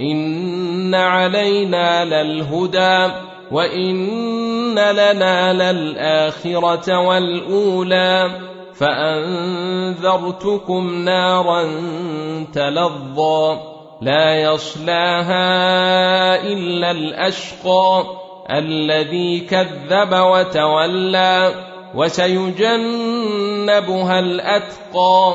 إن علينا للهدى وإن لنا للآخرة والأولى فأنذرتكم نارا تلظى لا يصلاها إلا الأشقى الذي كذب وتولى وسيجنبها الأتقى